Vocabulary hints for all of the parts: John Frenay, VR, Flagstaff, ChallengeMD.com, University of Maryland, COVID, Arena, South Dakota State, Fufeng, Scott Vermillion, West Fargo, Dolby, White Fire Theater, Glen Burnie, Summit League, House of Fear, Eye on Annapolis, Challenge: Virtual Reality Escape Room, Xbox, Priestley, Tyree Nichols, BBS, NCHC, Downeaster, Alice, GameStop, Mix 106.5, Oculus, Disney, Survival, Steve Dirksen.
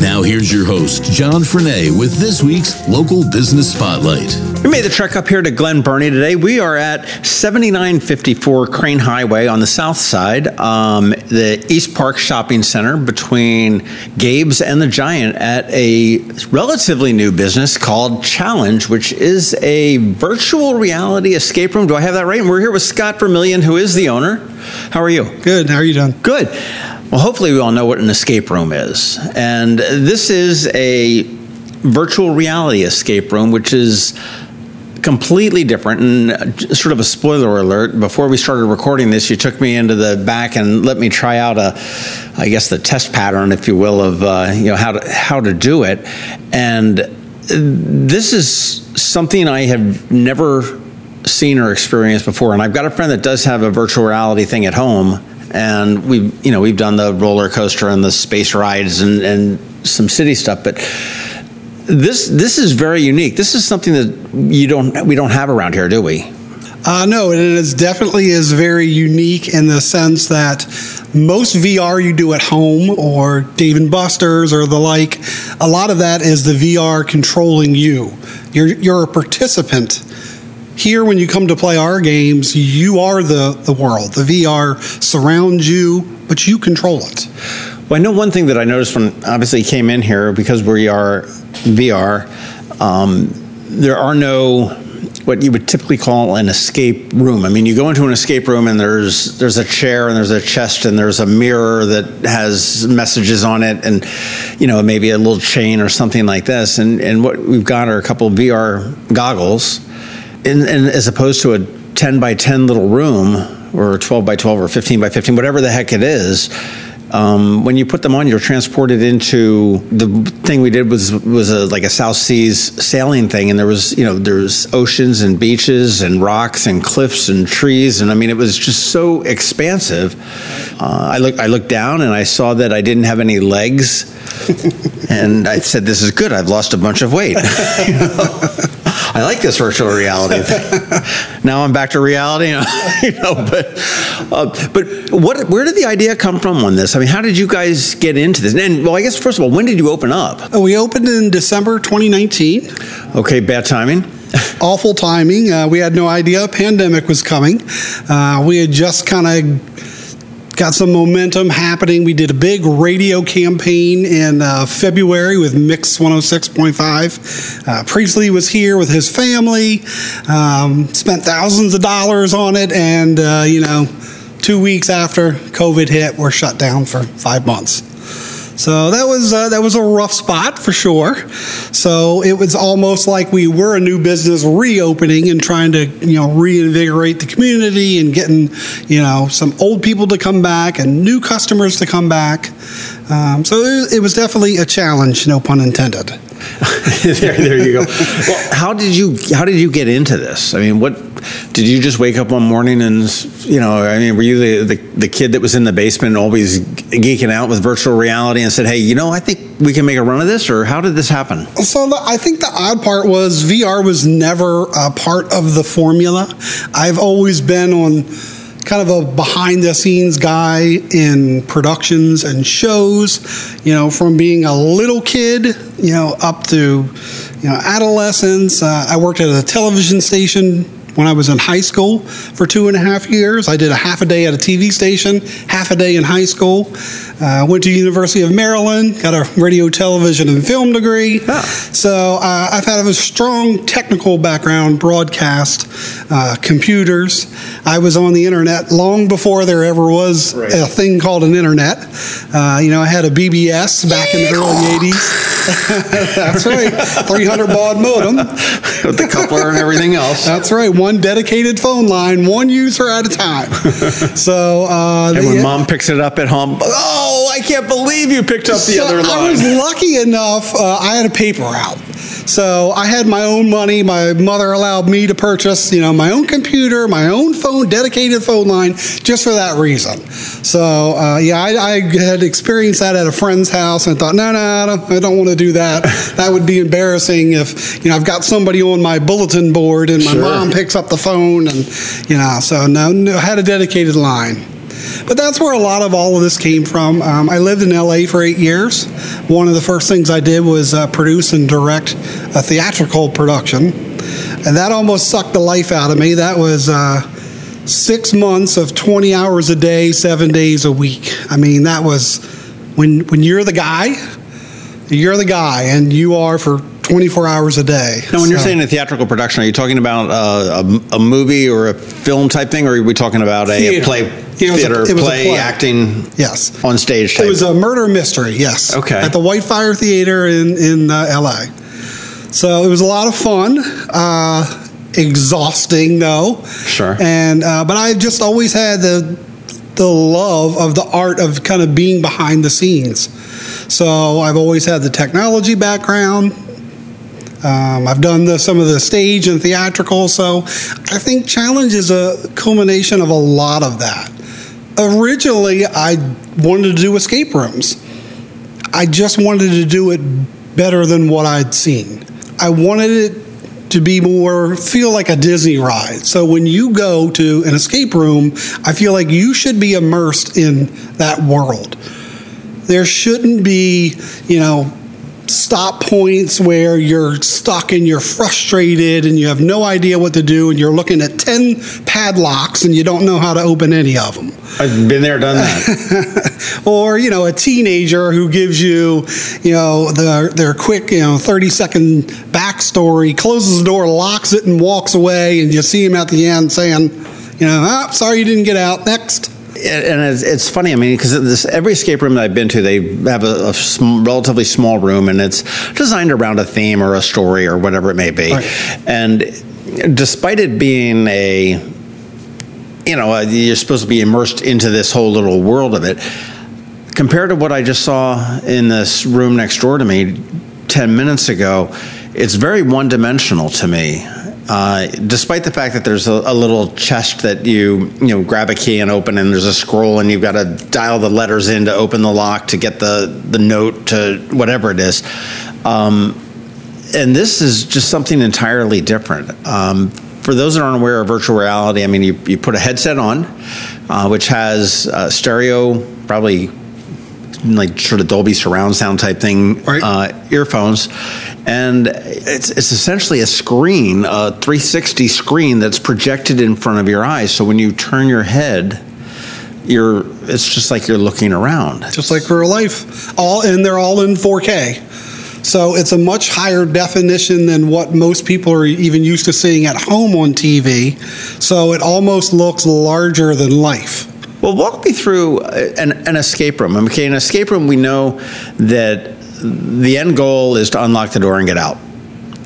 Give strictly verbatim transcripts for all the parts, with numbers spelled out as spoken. Now here's your host, John Frenay, with this week's Local Business Spotlight. We made the trek up here to Glen Burnie today. We are at seventy-nine fifty-four Crane Highway on the south side, um, the East Park Shopping Center between Gabe's and the Giant, at a relatively new business called Challenge, which is a virtual reality escape room. Do I have that right? And we're here with Scott Vermillion, who is the owner. How are you? Good. How are you doing? Good. Well, hopefully we all know what an escape room is. And this is a virtual reality escape room, which is completely different. And sort of a spoiler alert, before we started recording this, you took me into the back and let me try out a, I guess, the test pattern, if you will, of uh, you know how to, how to do it. And this is something I have never seen or experienced before. And I've got a friend that does have a virtual reality thing at home. And we've, you know, we've done the roller coaster and the space rides and, and some city stuff, but this this is very unique. This is something that you don't we don't have around here, do we? Uh, no, it is definitely is very unique in the sense that most V R you do at home or Dave and Buster's or the like, a lot of that is the V R controlling you. You're you're a participant. Here, when you come to play our games, you are the, the world. The V R surrounds you, but you control it. Well, I know one thing that I noticed when obviously came in here, because we are V R, um, there are no what you would typically call an escape room. I mean, you go into an escape room and there's there's a chair and there's a chest and there's a mirror that has messages on it and, you know, maybe a little chain or something like this. And, and what we've got are a couple of V R goggles. And, and as opposed to a ten by ten little room, or twelve by twelve, or fifteen by fifteen, whatever the heck it is, um, when you put them on, you're transported into the thing we did was was a, like a South Seas sailing thing, and there was you know there's oceans and beaches and rocks and cliffs and trees, and I mean it was just so expansive. Uh, I look I looked down and I saw that I didn't have any legs, and I said, "This is good. I've lost a bunch of weight." You know? I like this virtual reality thing. Now I'm back to reality, you know. But uh, but what? Where did the idea come from on this? I mean, how did you guys get into this? And well, I guess first of all, when did you open up? We opened in December twenty nineteen. Okay, bad timing. Awful timing. Uh, we had no idea a pandemic was coming. Uh, we had just kind of got some momentum happening. We did a big radio campaign in uh, February with Mix one oh six point five. Uh, Priestley was here with his family, um, spent thousands of dollars on it, and, uh, you know, two weeks after COVID hit, we're shut down for five months. So that was uh, that was a rough spot for sure. So it was almost like we were a new business reopening and trying to you know reinvigorate the community and getting you know some old people to come back and new customers to come back. Um, so it, it was definitely a challenge, no pun intended. there, there you go. Well, how did you how did you get into this? I mean, what did you just wake up one morning and you know? I mean, were you the the, the kid that was in the basement always geeking out with virtual reality? And said, hey, you know, I think we can make a run of this, or how did this happen? So the, I think the odd part was V R was never a part of the formula. I've always been on kind of a behind-the-scenes guy in productions and shows, you know, from being a little kid, you know, up to, you know, adolescence. Uh, I worked at a television station when I was in high school for two and a half years. I did a half a day at a T V station, half a day in high school. Uh, went to University of Maryland, got a radio, television, and film degree. Oh. So uh, I've had a strong technical background, broadcast, uh, computers. I was on the internet long before there ever was right. a thing called an internet. Uh, you know, I had a B B S back in the early eighties. That's right. three hundred baud modem. With the coupler and everything else. That's right. One dedicated phone line, one user at a time. So, uh, and when the, mom picks it up at home, oh, I can't believe you picked up the so other line. I was lucky enough, uh, I had a paper route. So I had my own money. My mother allowed me to purchase, you know, my own computer, my own phone, dedicated phone line, just for that reason. So, uh, yeah, I, I had experienced that at a friend's house and thought, no, no, I don't, I don't want to do that. That would be embarrassing if, you know, I've got somebody on my bulletin board and my sure. mom picks up the phone and, you know, so no, no, I had a dedicated line. But that's where a lot of all of this came from. Um, I lived in L A for eight years. One of the first things I did was uh, produce and direct a theatrical production. And that almost sucked the life out of me. That was uh, six months of twenty hours a day, seven days a week. I mean, that was when when you're the guy, you're the guy, and you are for twenty-four hours a day. Now, when so. you're saying a theatrical production, are you talking about uh, a, a movie or a film type thing, or are we talking about a, a play? It was Theater, a, it was play, a play, acting, yes, on stage type. It was a murder mystery, yes. Okay. At the White Fire Theater in, in uh, L A. So it was a lot of fun, uh, exhausting though. Sure. And uh, but I just always had the the love of the art of kind of being behind the scenes. So I've always had the technology background. Um, I've done the, some of the stage and theatrical, so I think Challenge is a culmination of a lot of that. Originally, I wanted to do escape rooms. I just wanted to do it better than what I'd seen. I wanted it to be more, feel like a Disney ride. So when you go to an escape room, I feel like you should be immersed in that world. There shouldn't be, you know, stop points where you're stuck and you're frustrated and you have no idea what to do and you're looking at ten padlocks and you don't know how to open any of them. I've been there, done that. Or, you know, a teenager who gives you, you know, the, their quick, you know, thirty second backstory, closes the door, locks it and walks away, and you see him at the end saying, you know, ah, sorry you didn't get out, next. And it's funny, I mean, because every escape room that I've been to, they have a, a sm- relatively small room, and it's designed around a theme or a story or whatever it may be. Right. And despite it being a, you know, you're supposed to be immersed into this whole little world of it, compared to what I just saw in this room next door to me ten minutes ago, it's very one-dimensional to me. Uh, despite the fact that there's a, a little chest that you you know grab a key and open, and there's a scroll and you've got to dial the letters in to open the lock to get the, the note to whatever it is. Um, and this is just something entirely different. Um, for those that aren't aware of virtual reality, I mean, you, you put a headset on, uh, which has uh, stereo, probably like sort of Dolby surround sound type thing, right. uh, earphones. And it's it's essentially a screen, a three sixty screen that's projected in front of your eyes. So when you turn your head, you're it's just like you're looking around. Just like real life. All and they're all in four K. So it's a much higher definition than what most people are even used to seeing at home on T V. So it almost looks larger than life. Well, walk me through an, an escape room. Okay, in an escape room, we know that the end goal is to unlock the door and get out.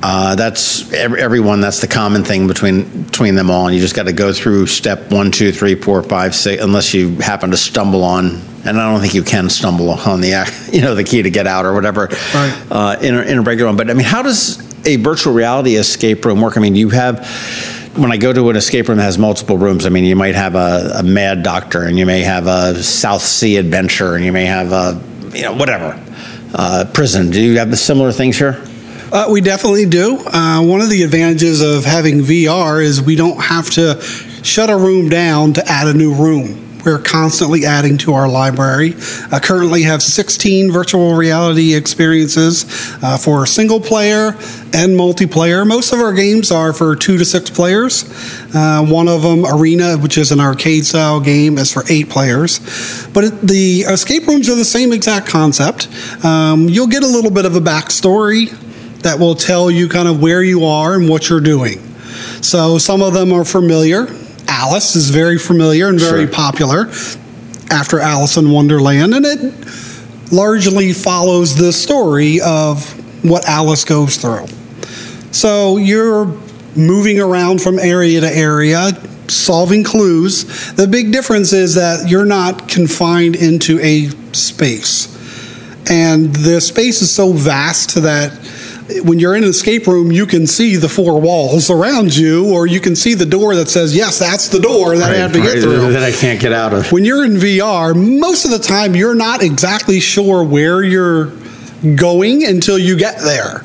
Uh, that's every, everyone. That's the common thing between between them all. And you just got to go through step one, two, three, four, five, six, unless you happen to stumble on. And I don't think you can stumble on the you know the key to get out or whatever right. uh, in a, in a regular one. But I mean, how does a virtual reality escape room work? I mean, you have. When I go to an escape room that has multiple rooms, I mean, you might have a, a Mad Doctor, and you may have a South Sea Adventure, and you may have a, you know, whatever, uh, prison. Do you have the similar things here? Uh, we definitely do. Uh, one of the advantages of having V R is we don't have to shut a room down to add a new room. We're constantly adding to our library. I currently have sixteen virtual reality experiences uh, for single player and multiplayer. Most of our games are for two to six players. Uh, one of them, Arena, which is an arcade style game, is for eight players. But it, the escape rooms are the same exact concept. Um, you'll get a little bit of a backstory that will tell you kind of where you are and what you're doing. So some of them are familiar. Alice is very familiar and very sure. popular after Alice in Wonderland, and it largely follows the story of what Alice goes through. So you're moving around from area to area, solving clues. The big difference is that you're not confined into a space, and the space is so vast that when you're in an escape room, you can see the four walls around you, or you can see the door that says, yes, that's the door that right, I have to right, get through. That I can't get out of. When you're in V R, most of the time you're not exactly sure where you're going until you get there.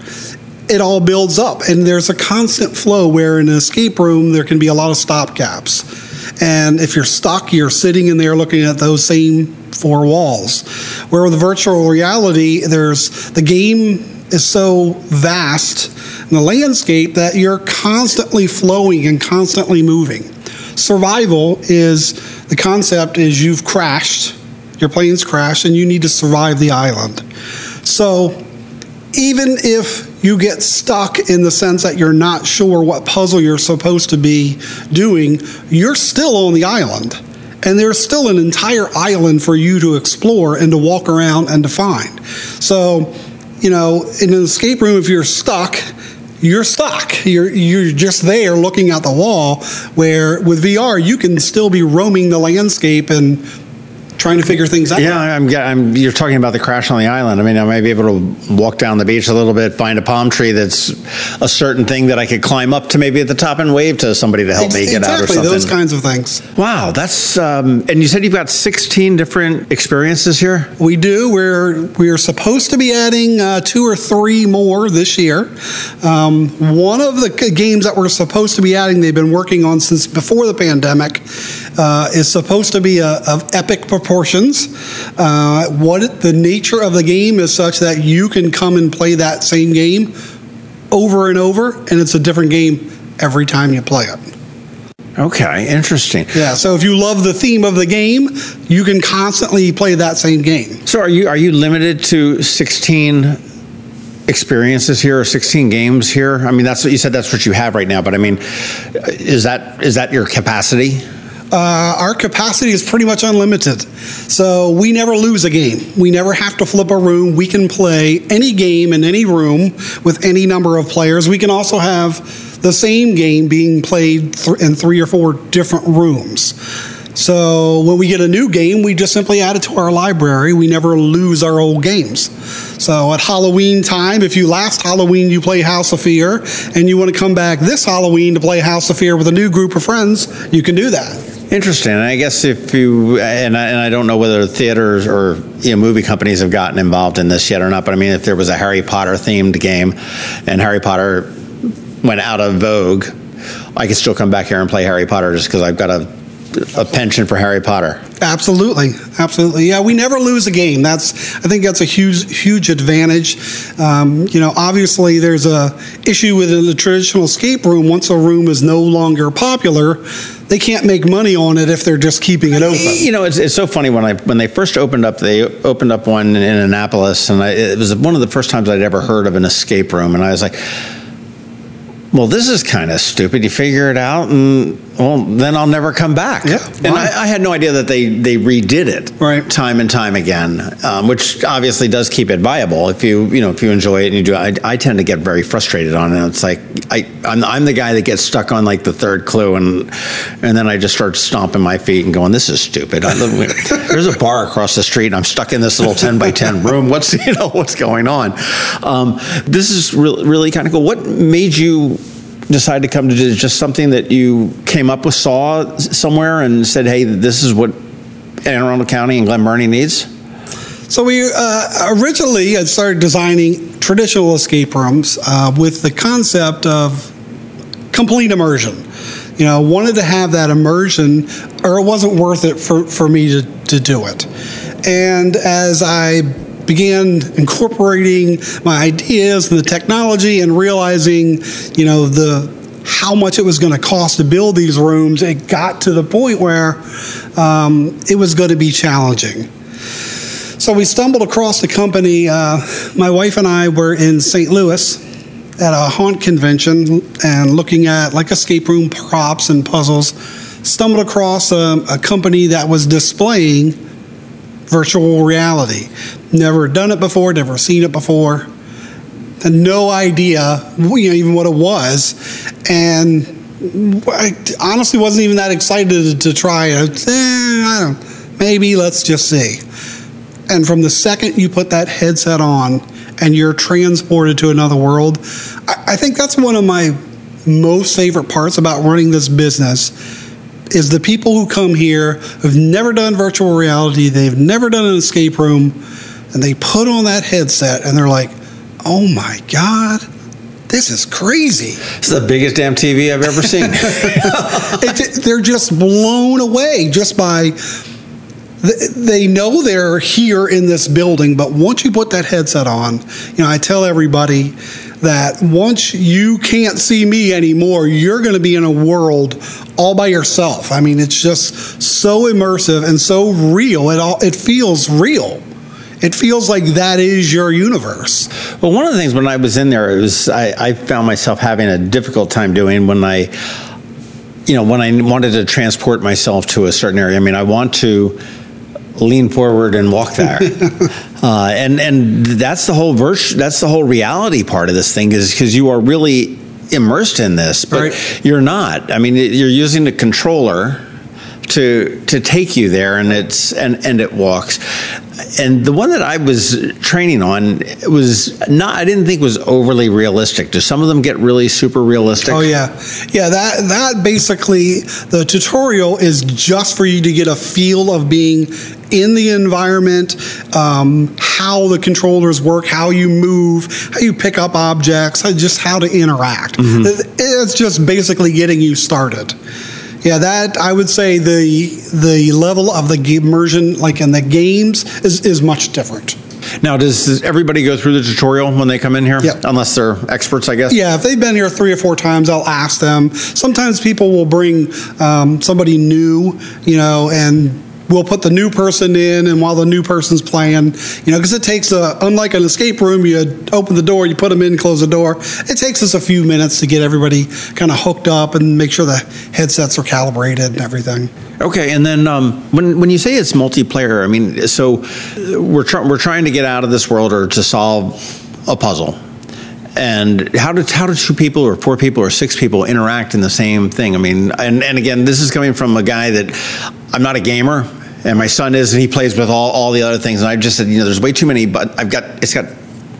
It all builds up, and there's a constant flow where in an escape room there can be a lot of stop gaps. And if you're stuck, you're sitting in there looking at those same four walls. Where with virtual reality, there's the game is so vast and the landscape that you're constantly flowing and constantly moving. Survival is, the concept is you've crashed, your plane's crashed, and you need to survive the island. So even if you get stuck in the sense that you're not sure what puzzle you're supposed to be doing, you're still on the island. And there's still an entire island for you to explore and to walk around and to find. So, you know, in an escape room, if you're stuck, you're stuck. You're you're just there looking at the wall, where with V R, you can still be roaming the landscape and trying to figure things out. Yeah, I'm, I'm. You're talking about the crash on the island. I mean, I might be able to walk down the beach a little bit, find a palm tree that's a certain thing that I could climb up to, maybe at the top, and wave to somebody to help Ex- me get exactly, out or something. Exactly, those kinds of things. Wow, that's. Um, and you said you've got sixteen different experiences here? We do. We're we're supposed to be adding uh, two or three more this year. Um, one of the games that we're supposed to be adding, they've been working on since before the pandemic, uh, is supposed to be a, of epic proportions. Uh, what the nature of the game is such that you can come and play that same game over and over, and it's a different game every time you play it. Okay, interesting. Yeah, so if you love the theme of the game, you can constantly play that same game. So are you are you limited to sixteen experiences here, or sixteen games here? I mean, that's what you said. That's what you have right now. But I mean, is that is that your capacity? Uh, our capacity is pretty much unlimited. So we never lose a game. We never have to flip a room. We can play any game in any room with any number of players. We can also have the same game being played th- in three or four different rooms. So when we get a new game, we just simply add it to our library. We never lose our old games. So at Halloween time, if you last Halloween you play House of Fear, and you want to come back this Halloween to play House of Fear with a new group of friends, you can do that. Interesting. And I guess if you, and I, and I don't know whether theaters or you know, movie companies have gotten involved in this yet or not, but I mean, if there was a Harry Potter themed game and Harry Potter went out of vogue, I could still come back here and play Harry Potter just because I've got a a penchant for Harry Potter. Absolutely. Absolutely. Yeah, we never lose a game. That's, I think that's a huge, huge advantage. Um, you know, obviously there's a issue within the traditional escape room. Once a room is no longer popular, they can't make money on it if they're just keeping it open. You know, it's, it's so funny. When I when they first opened up, they opened up one in, in Annapolis, and I, it was one of the first times I'd ever heard of an escape room. And I was like, well, this is kind of stupid. You figure it out, and well, then I'll never come back. Yeah, and I, I had no idea that they, they redid it right. time and time again, um, which obviously does keep it viable. If you you know if you enjoy it and you do, I, I tend to get very frustrated on it. It's like I I'm, I'm the guy that gets stuck on like the third clue, and and then I just start stomping my feet and going, "This is stupid." I live, there's a bar across the street, and I'm stuck in this little ten by ten room. What's you know what's going on? Um, this is really really kind of cool. What made you decide to come to do just something that you came up with, saw somewhere, and said, hey, this is what Anne Arundel County and Glen Burnie needs? So we uh, originally had started designing traditional escape rooms uh, with the concept of complete immersion. You know, wanted to have that immersion, or it wasn't worth it for, for me to, to do it. And as I began incorporating my ideas and the technology and realizing, you know, the how much it was going to cost to build these rooms, it got to the point where um, it was going to be challenging. So we stumbled across the company. Uh, my wife and I were in Saint Louis at a haunt convention and looking at like escape room props and puzzles, stumbled across a, a company that was displaying virtual reality. Never done it before, never seen it before, and no idea, you know, even what it was. And I honestly wasn't even that excited to try it. Eh, I don't know. Maybe let's just see. And from the second you put that headset on and you're transported to another world. I, I think that's one of my most favorite parts about running this business is the people who come here who've never done virtual reality, they've never done an escape room, and they put on that headset and they're like, oh my God, this is crazy. It's the biggest damn T V I've ever seen. it, they're just blown away just by, they know they're here in this building, but once you put that headset on, you know, I tell everybody that once you can't see me anymore, you're going to be in a world all by yourself. I mean, it's just so immersive and so real. It all, it feels real. It feels like that is your universe. Well, one of the things when I was in there, it was I, I found myself having a difficult time doing when I, you know, when I wanted to transport myself to a certain area. I mean, I want to lean forward and walk there, uh, and and that's the whole virtu- that's the whole reality part of this thing is because you are really immersed in this, but right. You're not. I mean, you're using the controller to to take you there, and it's and and it walks. And the one that I was training on was not, I didn't think was overly realistic. Do some of them get really super realistic? Oh, yeah. Yeah, that that basically, the tutorial is just for you to get a feel of being in the environment, um, how the controllers work, how you move, how you pick up objects, just how to interact. Mm-hmm. It's just basically getting you started. Yeah, that I would say the the level of the immersion, like in the games, is, is much different. Now, does, does everybody go through the tutorial when they come in here? Yep. Unless they're experts, I guess? Yeah, if they've been here three or four times, I'll ask them. Sometimes people will bring um, somebody new, you know, and we'll put the new person in, and while the new person's playing, you know, because it takes, a, unlike an escape room, you open the door, you put them in, close the door. It takes us a few minutes to get everybody kind of hooked up and make sure the headsets are calibrated and everything. Okay, and then um, when when you say it's multiplayer, I mean, so we're tr- we're trying to get out of this world or to solve a puzzle. And how do how do two people or four people or six people interact in the same thing? I mean, and, and again, this is coming from a guy that I'm not a gamer, and my son is, and he plays with all, all the other things. And I just said, you know, there's way too many, but I've got it's got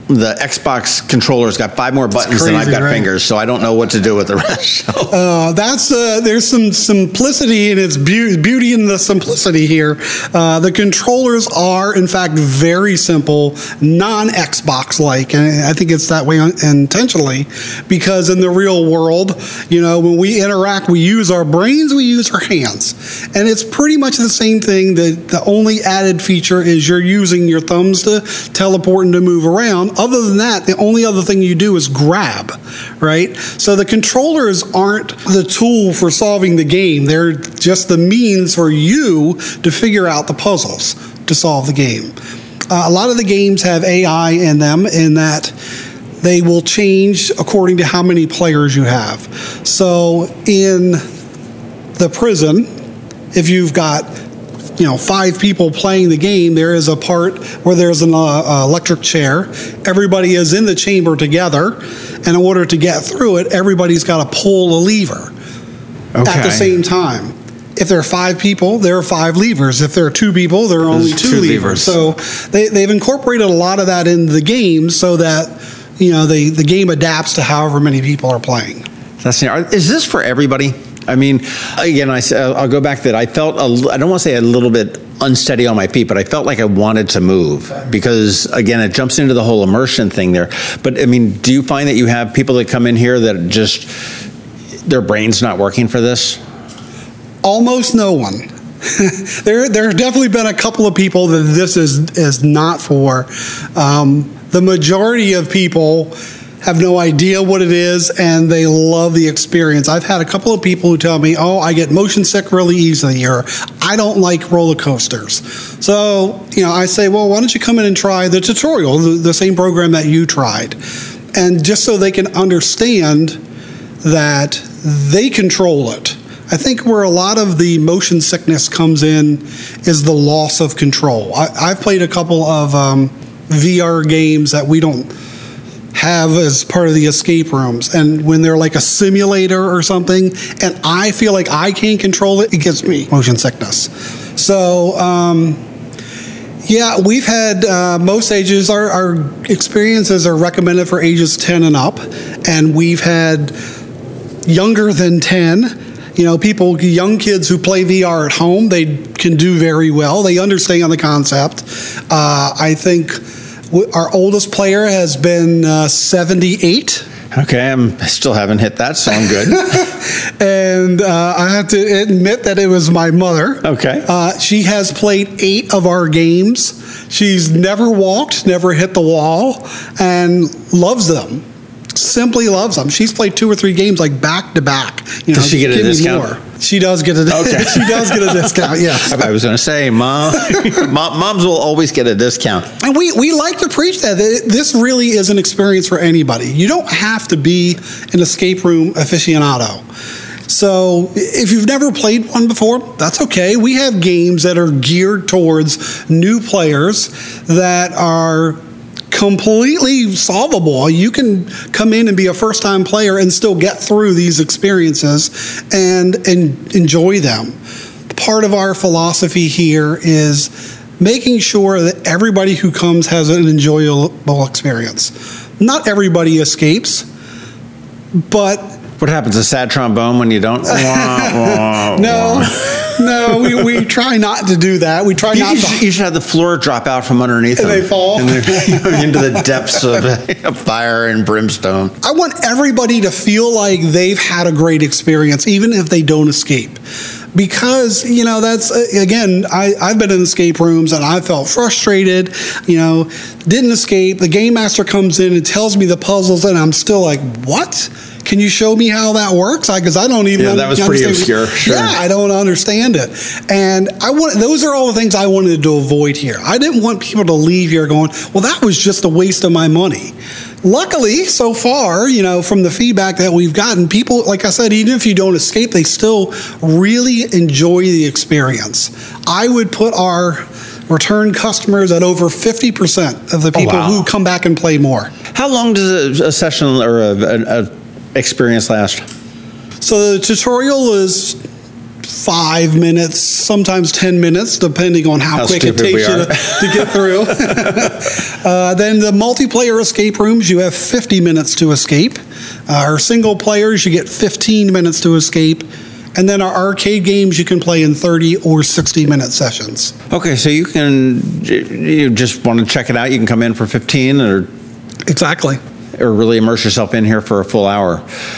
the Xbox controller's got five more buttons crazy, than I've got right? fingers, so I don't know what to do with the rest. So. Uh, that's uh, there's some simplicity and its be- beauty in the simplicity here. Uh, the controllers are, in fact, very simple, non-Xbox-like, and I think it's that way intentionally because in the real world, you know, when we interact, we use our brains, we use our hands, and it's pretty much the same thing. The the only added feature is you're using your thumbs to teleport and to move around. Other than that, the only other thing you do is grab, right? So the controllers aren't the tool for solving the game. They're just the means for you to figure out the puzzles to solve the game. Uh, a lot of the games have A I in them in that they will change according to how many players you have. So in the prison, if you've got you know, five people playing the game, there is a part where there's an uh, electric chair. Everybody is in the chamber together, and in order to get through it, everybody's got to pull a lever okay. at the same time. If there are five people, there are five levers. If there are two people, there are only two, two levers. levers. So they, they've incorporated a lot of that in the game so that, you know, the, the game adapts to however many people are playing. That's, is this for everybody? I mean, again, I, I'll go back to that. I felt, a, I don't want to say a little bit unsteady on my feet, but I felt like I wanted to move because, again, it jumps into the whole immersion thing there. But, I mean, do you find that you have people that come in here that just, their brain's not working for this? Almost no one. there there have definitely been a couple of people that this is, is not for. Um, the majority of people have no idea what it is, and they love the experience. I've had a couple of people who tell me, oh, I get motion sick really easily, or I don't like roller coasters. So, you know, I say, well, why don't you come in and try the tutorial, the, the same program that you tried? And just so they can understand that they control it. I think where a lot of the motion sickness comes in is the loss of control. I, I've played a couple of um, V R games that we don't have as part of the escape rooms, and when they're like a simulator or something and I feel like I can't control it, it gives me motion sickness. So um Yeah, we've had uh, most ages. Our, our experiences are recommended for ages ten and up, and we've had younger than ten. You know, people, young kids who play V R at home, they can do very well. They understand the concept. Uh, I think w- our oldest player has been uh, seventy-eight. Okay, I'm, I still haven't hit that, so I'm good. And uh, I have to admit that it was my mother. Okay. Uh, she has played eight of our games. She's never walked, never hit the wall, and loves them. Simply loves them. She's played two or three games like back to back. You know, does she get a discount? More. She does get a okay. She does get a discount. Yes. I was going to say, mom, mom, moms will always get a discount. And we we like to preach that this really is an experience for anybody. You don't have to be an escape room aficionado. So if you've never played one before, that's okay. We have games that are geared towards new players that are completely solvable. You can come in and be a first-time player and still get through these experiences and, and enjoy them. Part of our philosophy here is making sure that everybody who comes has an enjoyable experience. Not everybody escapes, but... What happens, a sad trombone when you don't? Wah, wah, no. Wah. No, we, we try not to do that. We try you, not. You should, to, you should have the floor drop out from underneath, and them. They fall and into the depths of a fire and brimstone. I want everybody to feel like they've had a great experience, even if they don't escape, because you know that's again. I, I've been in escape rooms and I felt frustrated. You know, didn't escape. The game master comes in and tells me the puzzles, and I'm still like, what? Can you show me how that works? Because I, I don't even. Yeah, that was pretty obscure. Sure. Yeah, I don't understand it, and I want. Those are all the things I wanted to avoid here. I didn't want people to leave here going, "Well, that was just a waste of my money." Luckily, so far, you know, from the feedback that we've gotten, people, like I said, even if you don't escape, they still really enjoy the experience. I would put our return customers at over fifty percent of the people oh, wow. who come back and play more. How long does a, a session or a, a, a experience last? So the tutorial is five minutes, sometimes ten minutes, depending on how, how quick it takes you to, to get through. uh, then the multiplayer escape rooms, you have fifty minutes to escape. Uh, our single players, you get fifteen minutes to escape. And then our arcade games, you can play in thirty or sixty-minute sessions. Okay, so you can, you just want to check it out, you can come in for fifteen or... Exactly. Or really immerse yourself in here for a full hour.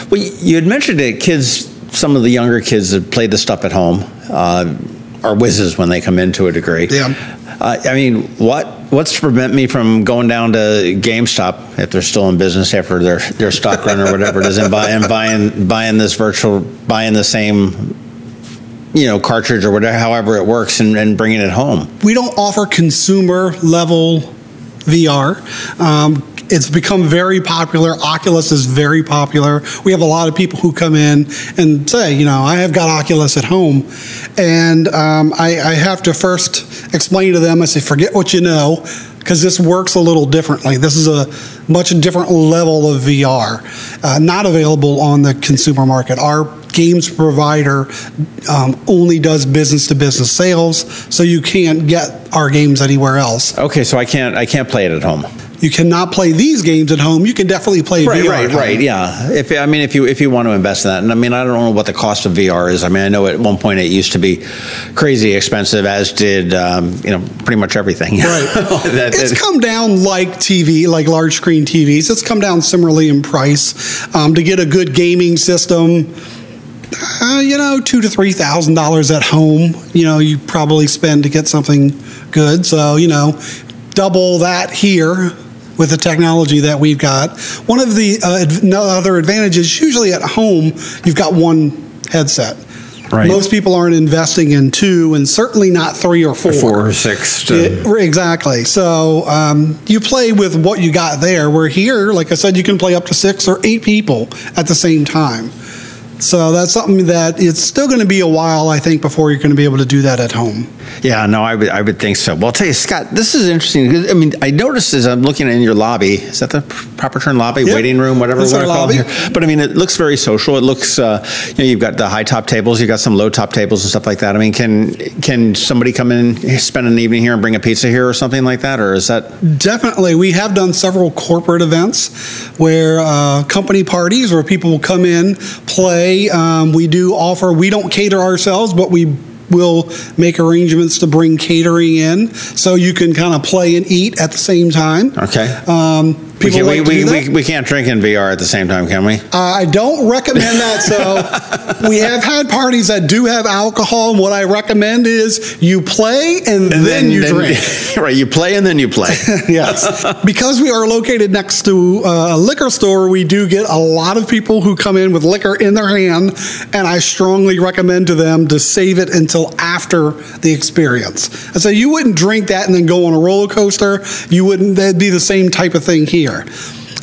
Well, you had mentioned that kids, some of the younger kids that play this stuff at home uh, are whizzes when they come in to a degree. Yeah. Uh, I mean, what what's to prevent me from going down to GameStop if they're still in business after their their stock run or whatever it is, and buying buying buying this virtual buying the same. You know, cartridge or whatever, however it works, and, and bringing it home. We don't offer consumer level V R. Um, It's become very popular. Oculus is very popular. We have a lot of people who come in and say, you know, I have got Oculus at home. And um, I, I have to first explain to them, I say, forget what you know, because this works a little differently. This is a much different level of V R, uh, not available on the consumer market. Our games provider um, only does business-to-business sales, so you can't get our games anywhere else. Okay, so I can't I can't play it at home. You cannot play these games at home. You can definitely play right, V R right, at home. Right, yeah. If I mean, if you if you want to invest in that, and I mean, I don't know what the cost of V R is. I mean, I know at one point it used to be crazy expensive, as did um, you know, pretty much everything. Right. that, it's that. come down like T V, like large screen T Vs. It's come down similarly in price. Um, to get a good gaming system, uh, you know, two to three thousand dollars at home. You know, you probably spend to get something good. So you know, double that here. With the technology that we've got. One of the uh, other advantages, usually at home, you've got one headset. Right. Most people aren't investing in two, and certainly not three or four. Four or six. It, exactly. So um, you play with what you got there. Where here, like I said, you can play up to six or eight people at the same time. So that's something that it's still going to be a while, I think, before you're going to be able to do that at home. Yeah, no, I would I would think so. Well, I'll tell you, Scott, this is interesting. Because, I mean, I noticed as I'm looking in your lobby, is that the proper term, lobby, yep. waiting room, whatever we want to call it here. But, I mean, it looks very social. It looks, uh, you know, you've got the high top tables, you've got some low top tables and stuff like that. I mean, can can somebody come in, spend an evening here and bring a pizza here or something like that? Or is that? Definitely. We have done several corporate events where uh, company parties where people will come in, play. Um, we do offer, we don't cater ourselves, but we we'll make arrangements to bring catering in so you can kind of play and eat at the same time. Okay. Um, people we, can, like we, we, we, we can't drink in V R at the same time, can we? Uh, I don't recommend that. So we have had parties that do have alcohol, and what I recommend is you play and, and then, then you then, drink. Right, you play and then you play. Yes. Because we are located next to a liquor store, we do get a lot of people who come in with liquor in their hand, and I strongly recommend to them to save it until after the experience. And so you wouldn't drink that and then go on a roller coaster. You wouldn't, that'd be the same type of thing here.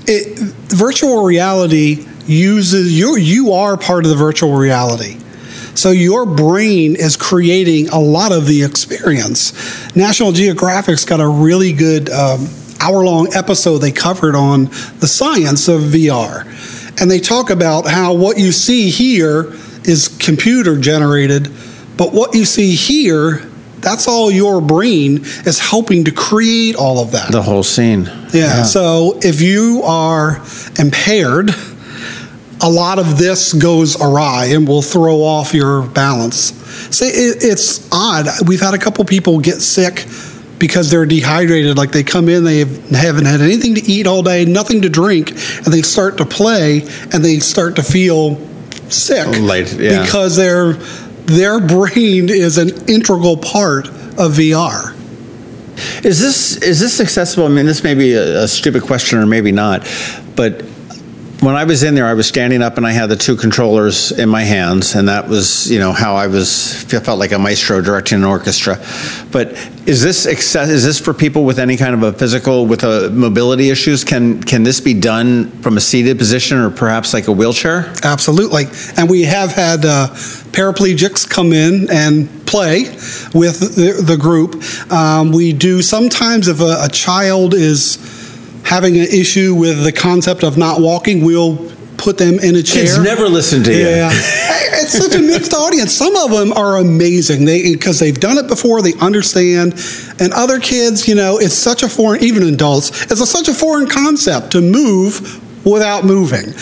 It, virtual reality uses, you you are part of the virtual reality. So your brain is creating a lot of the experience. National Geographic's got a really good um, hour-long episode they covered on the science of V R. And they talk about how what you see here is computer-generated. But what you see here, that's all your brain is helping to create all of that. The whole scene. Yeah. yeah. So if you are impaired, a lot of this goes awry and will throw off your balance. See, it, it's odd. We've had a couple people get sick because they're dehydrated. Like they come in, they haven't had anything to eat all day, nothing to drink, and they start to play and they start to feel sick Late, yeah. because they're... Their brain is an integral part of V R. Is this is this accessible? I mean, this may be a, a stupid question or maybe not, but when I was in there, I was standing up and I had the two controllers in my hands, and that was, you know, how I was felt like a maestro directing an orchestra. But is this access, is this for people with any kind of a physical, with a mobility issues? Can can this be done from a seated position or perhaps like a wheelchair? Absolutely, and we have had uh, paraplegics come in and play with the, the group. Um, we do sometimes if a, a child is having an issue with the concept of not walking, we'll put them in a chair. Kids never listen to you. Yeah. It's such a mixed audience. Some of them are amazing they because they've done it before, they understand. And other kids, you know, it's such a foreign, even adults, it's a, such a foreign concept to move without moving.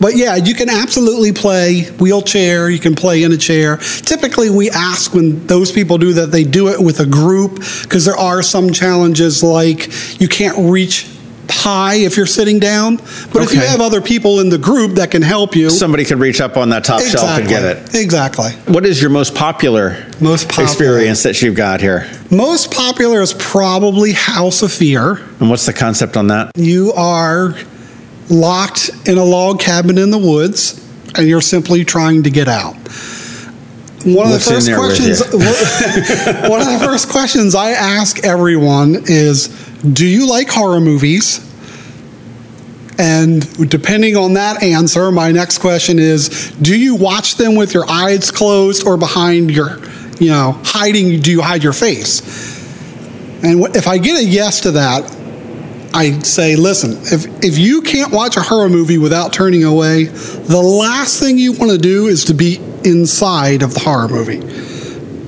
But yeah, you can absolutely play wheelchair, you can play in a chair. Typically we ask when those people do that, they do it with a group because there are some challenges like you can't reach high if you're sitting down, but okay. if you have other people in the group that can help you, somebody could reach up on that top exactly. shelf and get it. Exactly. What is your most popular, most popular experience that you've got here? Most popular is probably House of Fear. And what's the concept on that? You are locked in a log cabin in the woods, and you're simply trying to get out. One of, the first questions, one of the first questions I ask everyone is, do you like horror movies? And depending on that answer, my next question is, do you watch them with your eyes closed or behind your, you know, hiding, do you hide your face? And if I get a yes to that, I say, listen, if, if you can't watch a horror movie without turning away, the last thing you want to do is to be inside of the horror movie,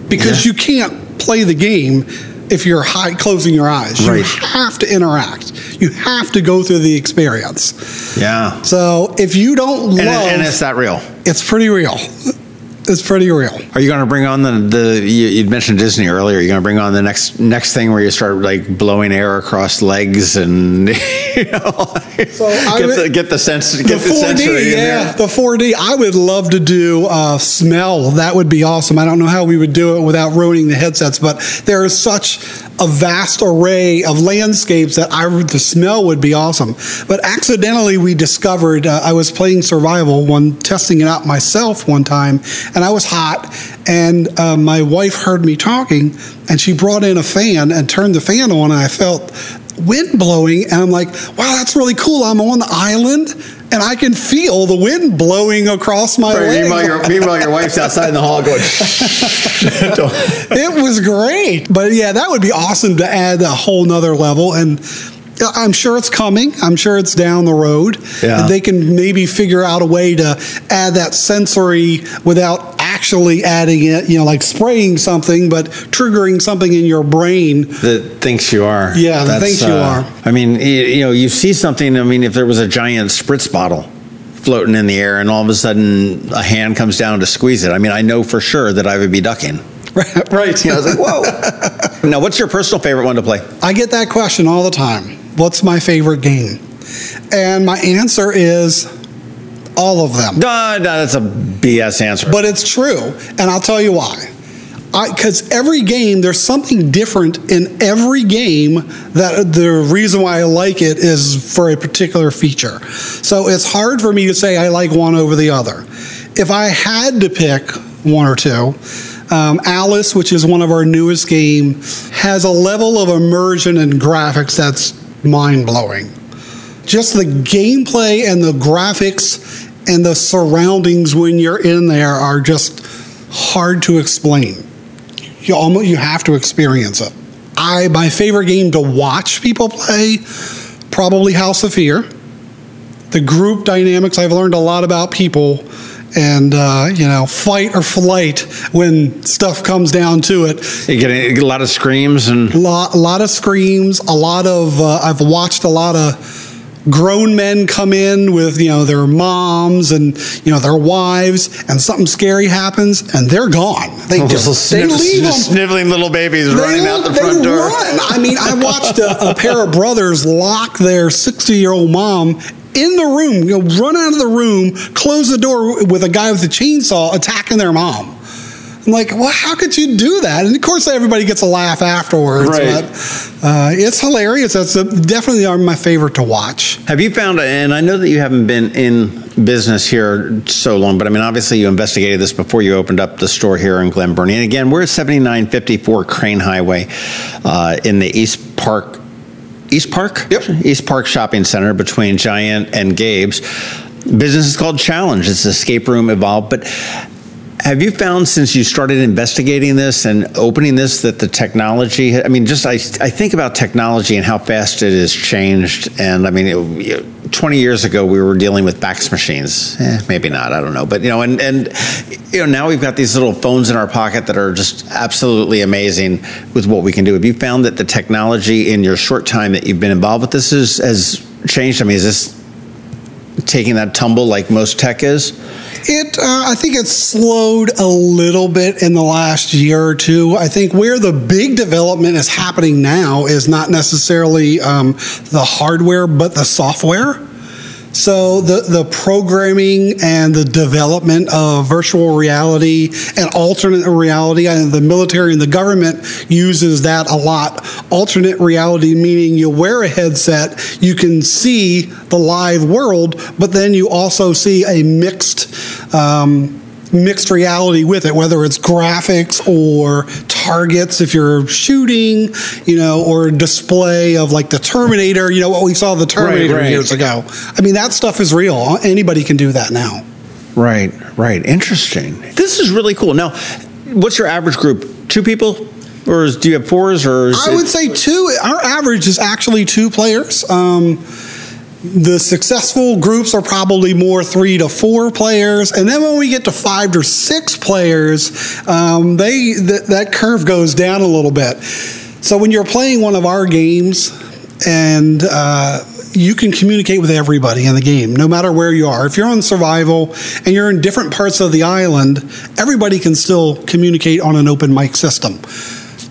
because yeah. you can't play the game if you're high, closing your eyes. Right. You have to interact. You have to go through the experience. Yeah. So if you don't love... And, and it's that real. It's pretty real. It's pretty real. Are you going to bring on the... the you, you'd mentioned Disney earlier. You're going to bring on the next next thing where you start like blowing air across legs and, you know, so get, I would, the, get the sense get the, the sensory in yeah, there. The four D. I would love to do uh, smell. That would be awesome. I don't know how we would do it without ruining the headsets, but there is such a vast array of landscapes that I the smell would be awesome. But accidentally we discovered, uh, I was playing Survival, one testing it out myself one time, and I was hot, and uh, my wife heard me talking, and she brought in a fan and turned the fan on, and I felt wind blowing, and I'm like, wow, that's really cool. I'm on the island, and I can feel the wind blowing across my leg. Meanwhile your, meanwhile, your wife's outside in the hall going, It was great. But, yeah, that would be awesome to add a whole nother level. And I'm sure it's coming. I'm sure it's down the road. Yeah. They can maybe figure out a way to add that sensory without actually adding it, you know, like spraying something, but triggering something in your brain that thinks you are. Yeah, that thinks uh, you are. I mean, you know, you see something. I mean, if there was a giant spritz bottle floating in the air and all of a sudden a hand comes down to squeeze it, I mean, I know for sure that I would be ducking. Right. You know, I was like, whoa. Now, what's your personal favorite one to play? I get that question all the time. What's my favorite game? And my answer is all of them. No, no, that's a B S answer. But it's true, and I'll tell you why. Because every game, there's something different in every game that the reason why I like it is for a particular feature. So it's hard for me to say I like one over the other. If I had to pick one or two, Um, Alice, which is one of our newest games, has a level of immersion and graphics that's mind-blowing. Just the gameplay and the graphics and the surroundings when you're in there are just hard to explain. You almost you have to experience it. I my favorite game to watch people play, probably House of Fear. The group dynamics, I've learned a lot about people and, uh, you know, fight or flight when stuff comes down to it. You get a, you get a lot of screams and... A lot, a lot of screams, a lot of... Uh, I've watched a lot of grown men come in with, you know, their moms and, you know, their wives, and something scary happens, and they're gone. They just, just they just, leave just them. Sniveling little babies they, running out the front door. Run. I mean, I watched a, a pair of brothers lock their sixty-year-old mom in the room, you know, run out of the room, close the door with a guy with a chainsaw attacking their mom. I'm like, well, how could you do that? And of course, everybody gets a laugh afterwards. Right. But uh, it's hilarious. That's a, definitely are my favorite to watch. Have you found, and I know that you haven't been in business here so long, but I mean, obviously you investigated this before you opened up the store here in Glen Burnie. And again, we're at seventy-nine fifty-four Crane Highway uh, in the East Park East Park? Yep. East Park Shopping Center between Giant and Gabe's. Business is called Challenge. It's Escape Room Evolved. But have you found since you started investigating this and opening this that the technology, I mean, just I, I think about technology and how fast it has changed. And I mean, it, twenty years ago, we were dealing with fax machines. Eh, maybe not, I don't know. But, you know, and, and you know, now we've got these little phones in our pocket that are just absolutely amazing with what we can do. Have you found that the technology in your short time that you've been involved with this is, has changed? I mean, is this taking that tumble like most tech is? It, uh, I think it's slowed a little bit in the last year or two. I think where the big development is happening now is not necessarily um, the hardware, but the software. So the, the programming and the development of virtual reality and alternate reality, and the military and the government uses that a lot. Alternate reality, meaning you wear a headset, you can see the live world, but then you also see a mixed um, mixed reality with it, whether it's graphics or targets if you're shooting, you know, or display of like the Terminator, you know, what we saw the Terminator right, right. years ago. I mean, that stuff is real. Anybody can do that now. Right, right. Interesting. This is really cool. Now, what's your average group? Two people? Or is, do you have fours? Or is I would it, say two. Our average is actually two players. Um, The successful groups are probably more three to four players. And then when we get to five to six players, um, they th- that curve goes down a little bit. So when you're playing one of our games, and uh, you can communicate with everybody in the game, no matter where you are. If you're on Survival and you're in different parts of the island, everybody can still communicate on an open mic system.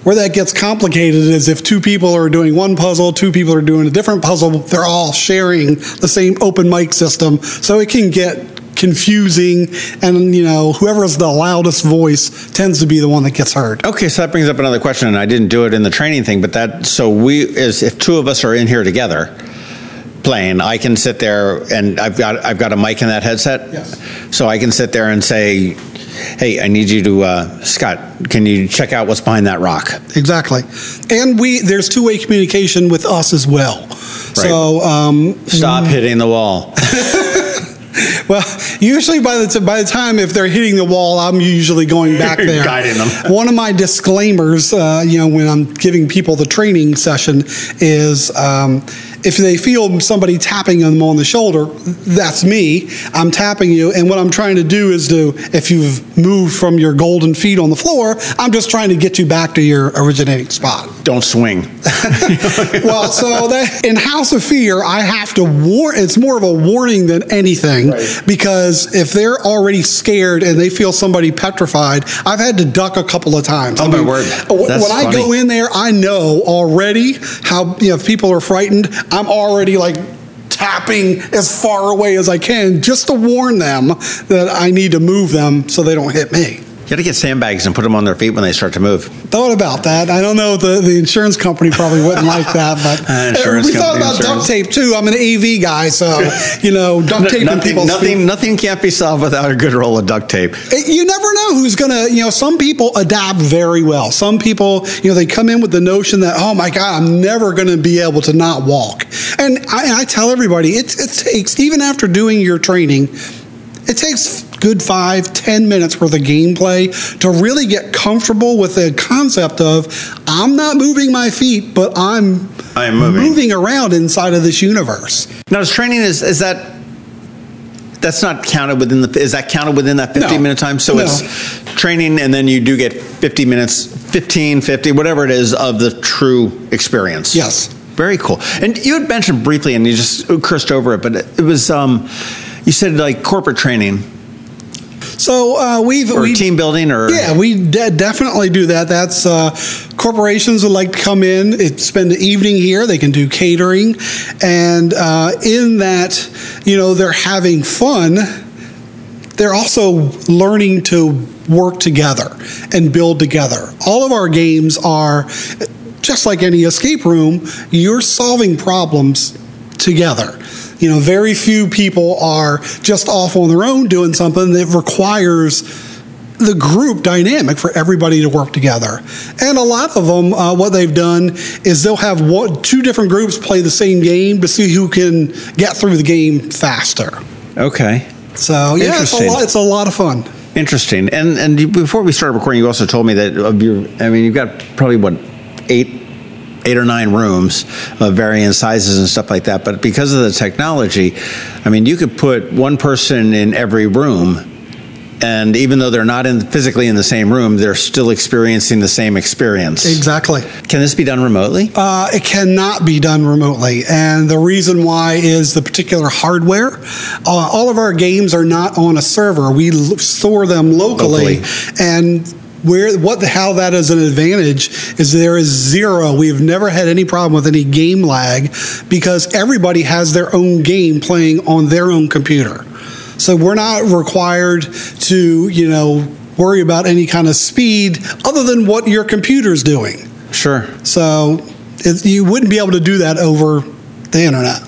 Where that gets complicated is if two people are doing one puzzle, two people are doing a different puzzle, they're all sharing the same open mic system. So it can get confusing, and, you know, whoever is the loudest voice tends to be the one that gets heard. Okay, so that brings up another question, and I didn't do it in the training thing, but that, so we, is if two of us are in here together playing, I can sit there, and I've got I've got a mic in that headset? Yes. So I can sit there and say... hey, I need you to, uh, Scott, can you check out what's behind that rock? Exactly. And we there's two-way communication with us as well. Right. So um, Stop um, hitting the wall. Well, usually by the, t- by the time if they're hitting the wall, I'm usually going back there. Guiding them. One of my disclaimers, uh, you know, when I'm giving people the training session is um, if they feel somebody tapping them on the shoulder, that's me. I'm tapping you. And what I'm trying to do is to, if you've moved from your golden feet on the floor, I'm just trying to get you back to your originating spot. Don't swing. Well, so that, in House of Fear, I have to warn. It's more of a warning than anything. Right. Because if they're already scared and they feel somebody petrified, I've had to duck a couple of times. Oh, I mean, my word. That's when I funny. Go in there, I know already how, you know, if people are frightened, I'm already like tapping as far away as I can just to warn them that I need to move them so they don't hit me. You got to get sandbags and put them on their feet when they start to move. Thought about that. I don't know. The, the insurance company probably wouldn't like that. But uh, insurance we thought about insurance. Duct tape, too. I'm an A V guy, so, you know, duct tape no, and people's nothing, feet. Nothing can't be solved without a good roll of duct tape. It, you never know who's going to, you know, some people adapt very well. Some people, you know, they come in with the notion that, oh, my God, I'm never going to be able to not walk. And I, I tell everybody, it, it takes, even after doing your training, it takes good five, ten minutes worth of gameplay to really get comfortable with the concept of I'm not moving my feet, but I'm I'm moving. moving around inside of this universe. Now, is training is is that that's not counted within the is that counted within that fifteen no. minute time? So no. It's training, and then you do get fifty minutes, fifteen, fifty, whatever it is of the true experience. Yes, very cool. And you had mentioned briefly, and you just cursed over it, but it was um, you said like corporate training. So uh, we've or we, team building or yeah we de- definitely do that. That's uh, corporations would like to come in, it, spend the evening here. They can do catering, and uh, in that, you know, they're having fun. They're also learning to work together and build together. All of our games are just like any escape room. You're solving problems together. You know, very few people are just off on their own doing something that requires the group dynamic for everybody to work together. And a lot of them, uh, what they've done is they'll have one, two different groups play the same game to see who can get through the game faster. Okay. So, yeah, it's a lot, it's a lot of fun. Interesting. And and you, before we started recording, you also told me that, of your, I mean, you've got probably, what, eight? eight or nine rooms of varying sizes and stuff like that. But because of the technology, I mean, you could put one person in every room, and even though they're not in, physically in the same room, they're still experiencing the same experience. Exactly. Can this be done remotely? Uh, it cannot be done remotely. And the reason why is the particular hardware. Uh, all of our games are not on a server. We l- store them locally. locally. And Where what the how that is an advantage is there is zero. We have never had any problem with any game lag because everybody has their own game playing on their own computer. So we're not required to, you know, worry about any kind of speed other than what your computer's doing. Sure. So it, you wouldn't be able to do that over the internet.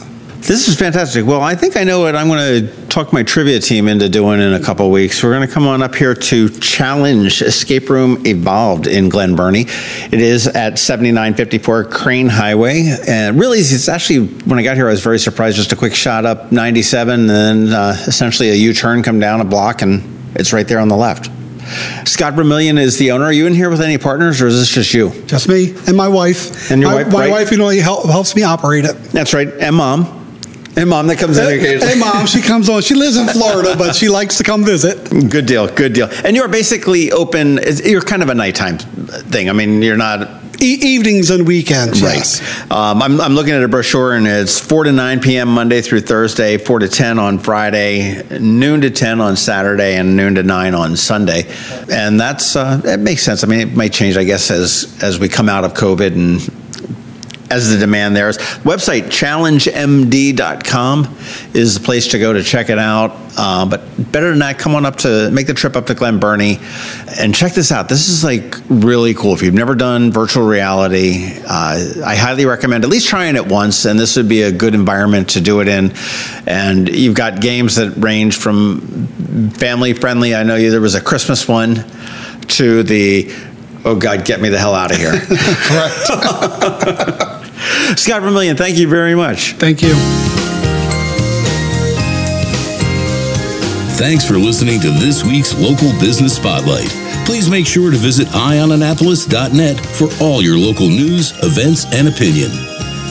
This is fantastic. Well, I think I know what I'm going to talk my trivia team into doing in a couple of weeks. We're going to come on up here to Challenge Escape Room Evolved in Glen Burnie. It is at seventy-nine fifty-four Crane Highway. And really, it's actually, when I got here, I was very surprised. Just a quick shot up ninety-seven and then uh, essentially a U-turn, come down a block, and it's right there on the left. Scott Vermillion is the owner. Are you in here with any partners, or is this just you? Just me and my wife. And your my, wife, My right? wife, you know, help, helps me operate it. That's right. And mom. Hey, Mom, that comes in occasionally. Hey, Mom, she comes on. She lives in Florida, but she likes to come visit. Good deal, good deal. And you're basically open. You're kind of a nighttime thing. I mean, you're not... E- evenings and weekends, right. Yes. Um, I'm, I'm looking at a brochure, and it's four to nine p.m. Monday through Thursday, four to ten on Friday, noon to ten on Saturday, and noon to nine on Sunday. And that's uh, that makes sense. I mean, it might change, I guess, as as we come out of COVID and... as the demand there is. Website Challenge M D dot com is the place to go to check it out. Uh, but better than that, come on up to, make the trip up to Glen Burnie and check this out. This is like really cool. If you've never done virtual reality, uh, I highly recommend at least trying it once, and this would be a good environment to do it in. And you've got games that range from family friendly. I know you, there was a Christmas one to the, oh God, get me the hell out of here. Correct. Scott Vermillion, thank you very much. Thank you. Thanks for listening to this week's Local Business Spotlight. Please make sure to visit eye on annapolis dot net for all your local news, events, and opinion.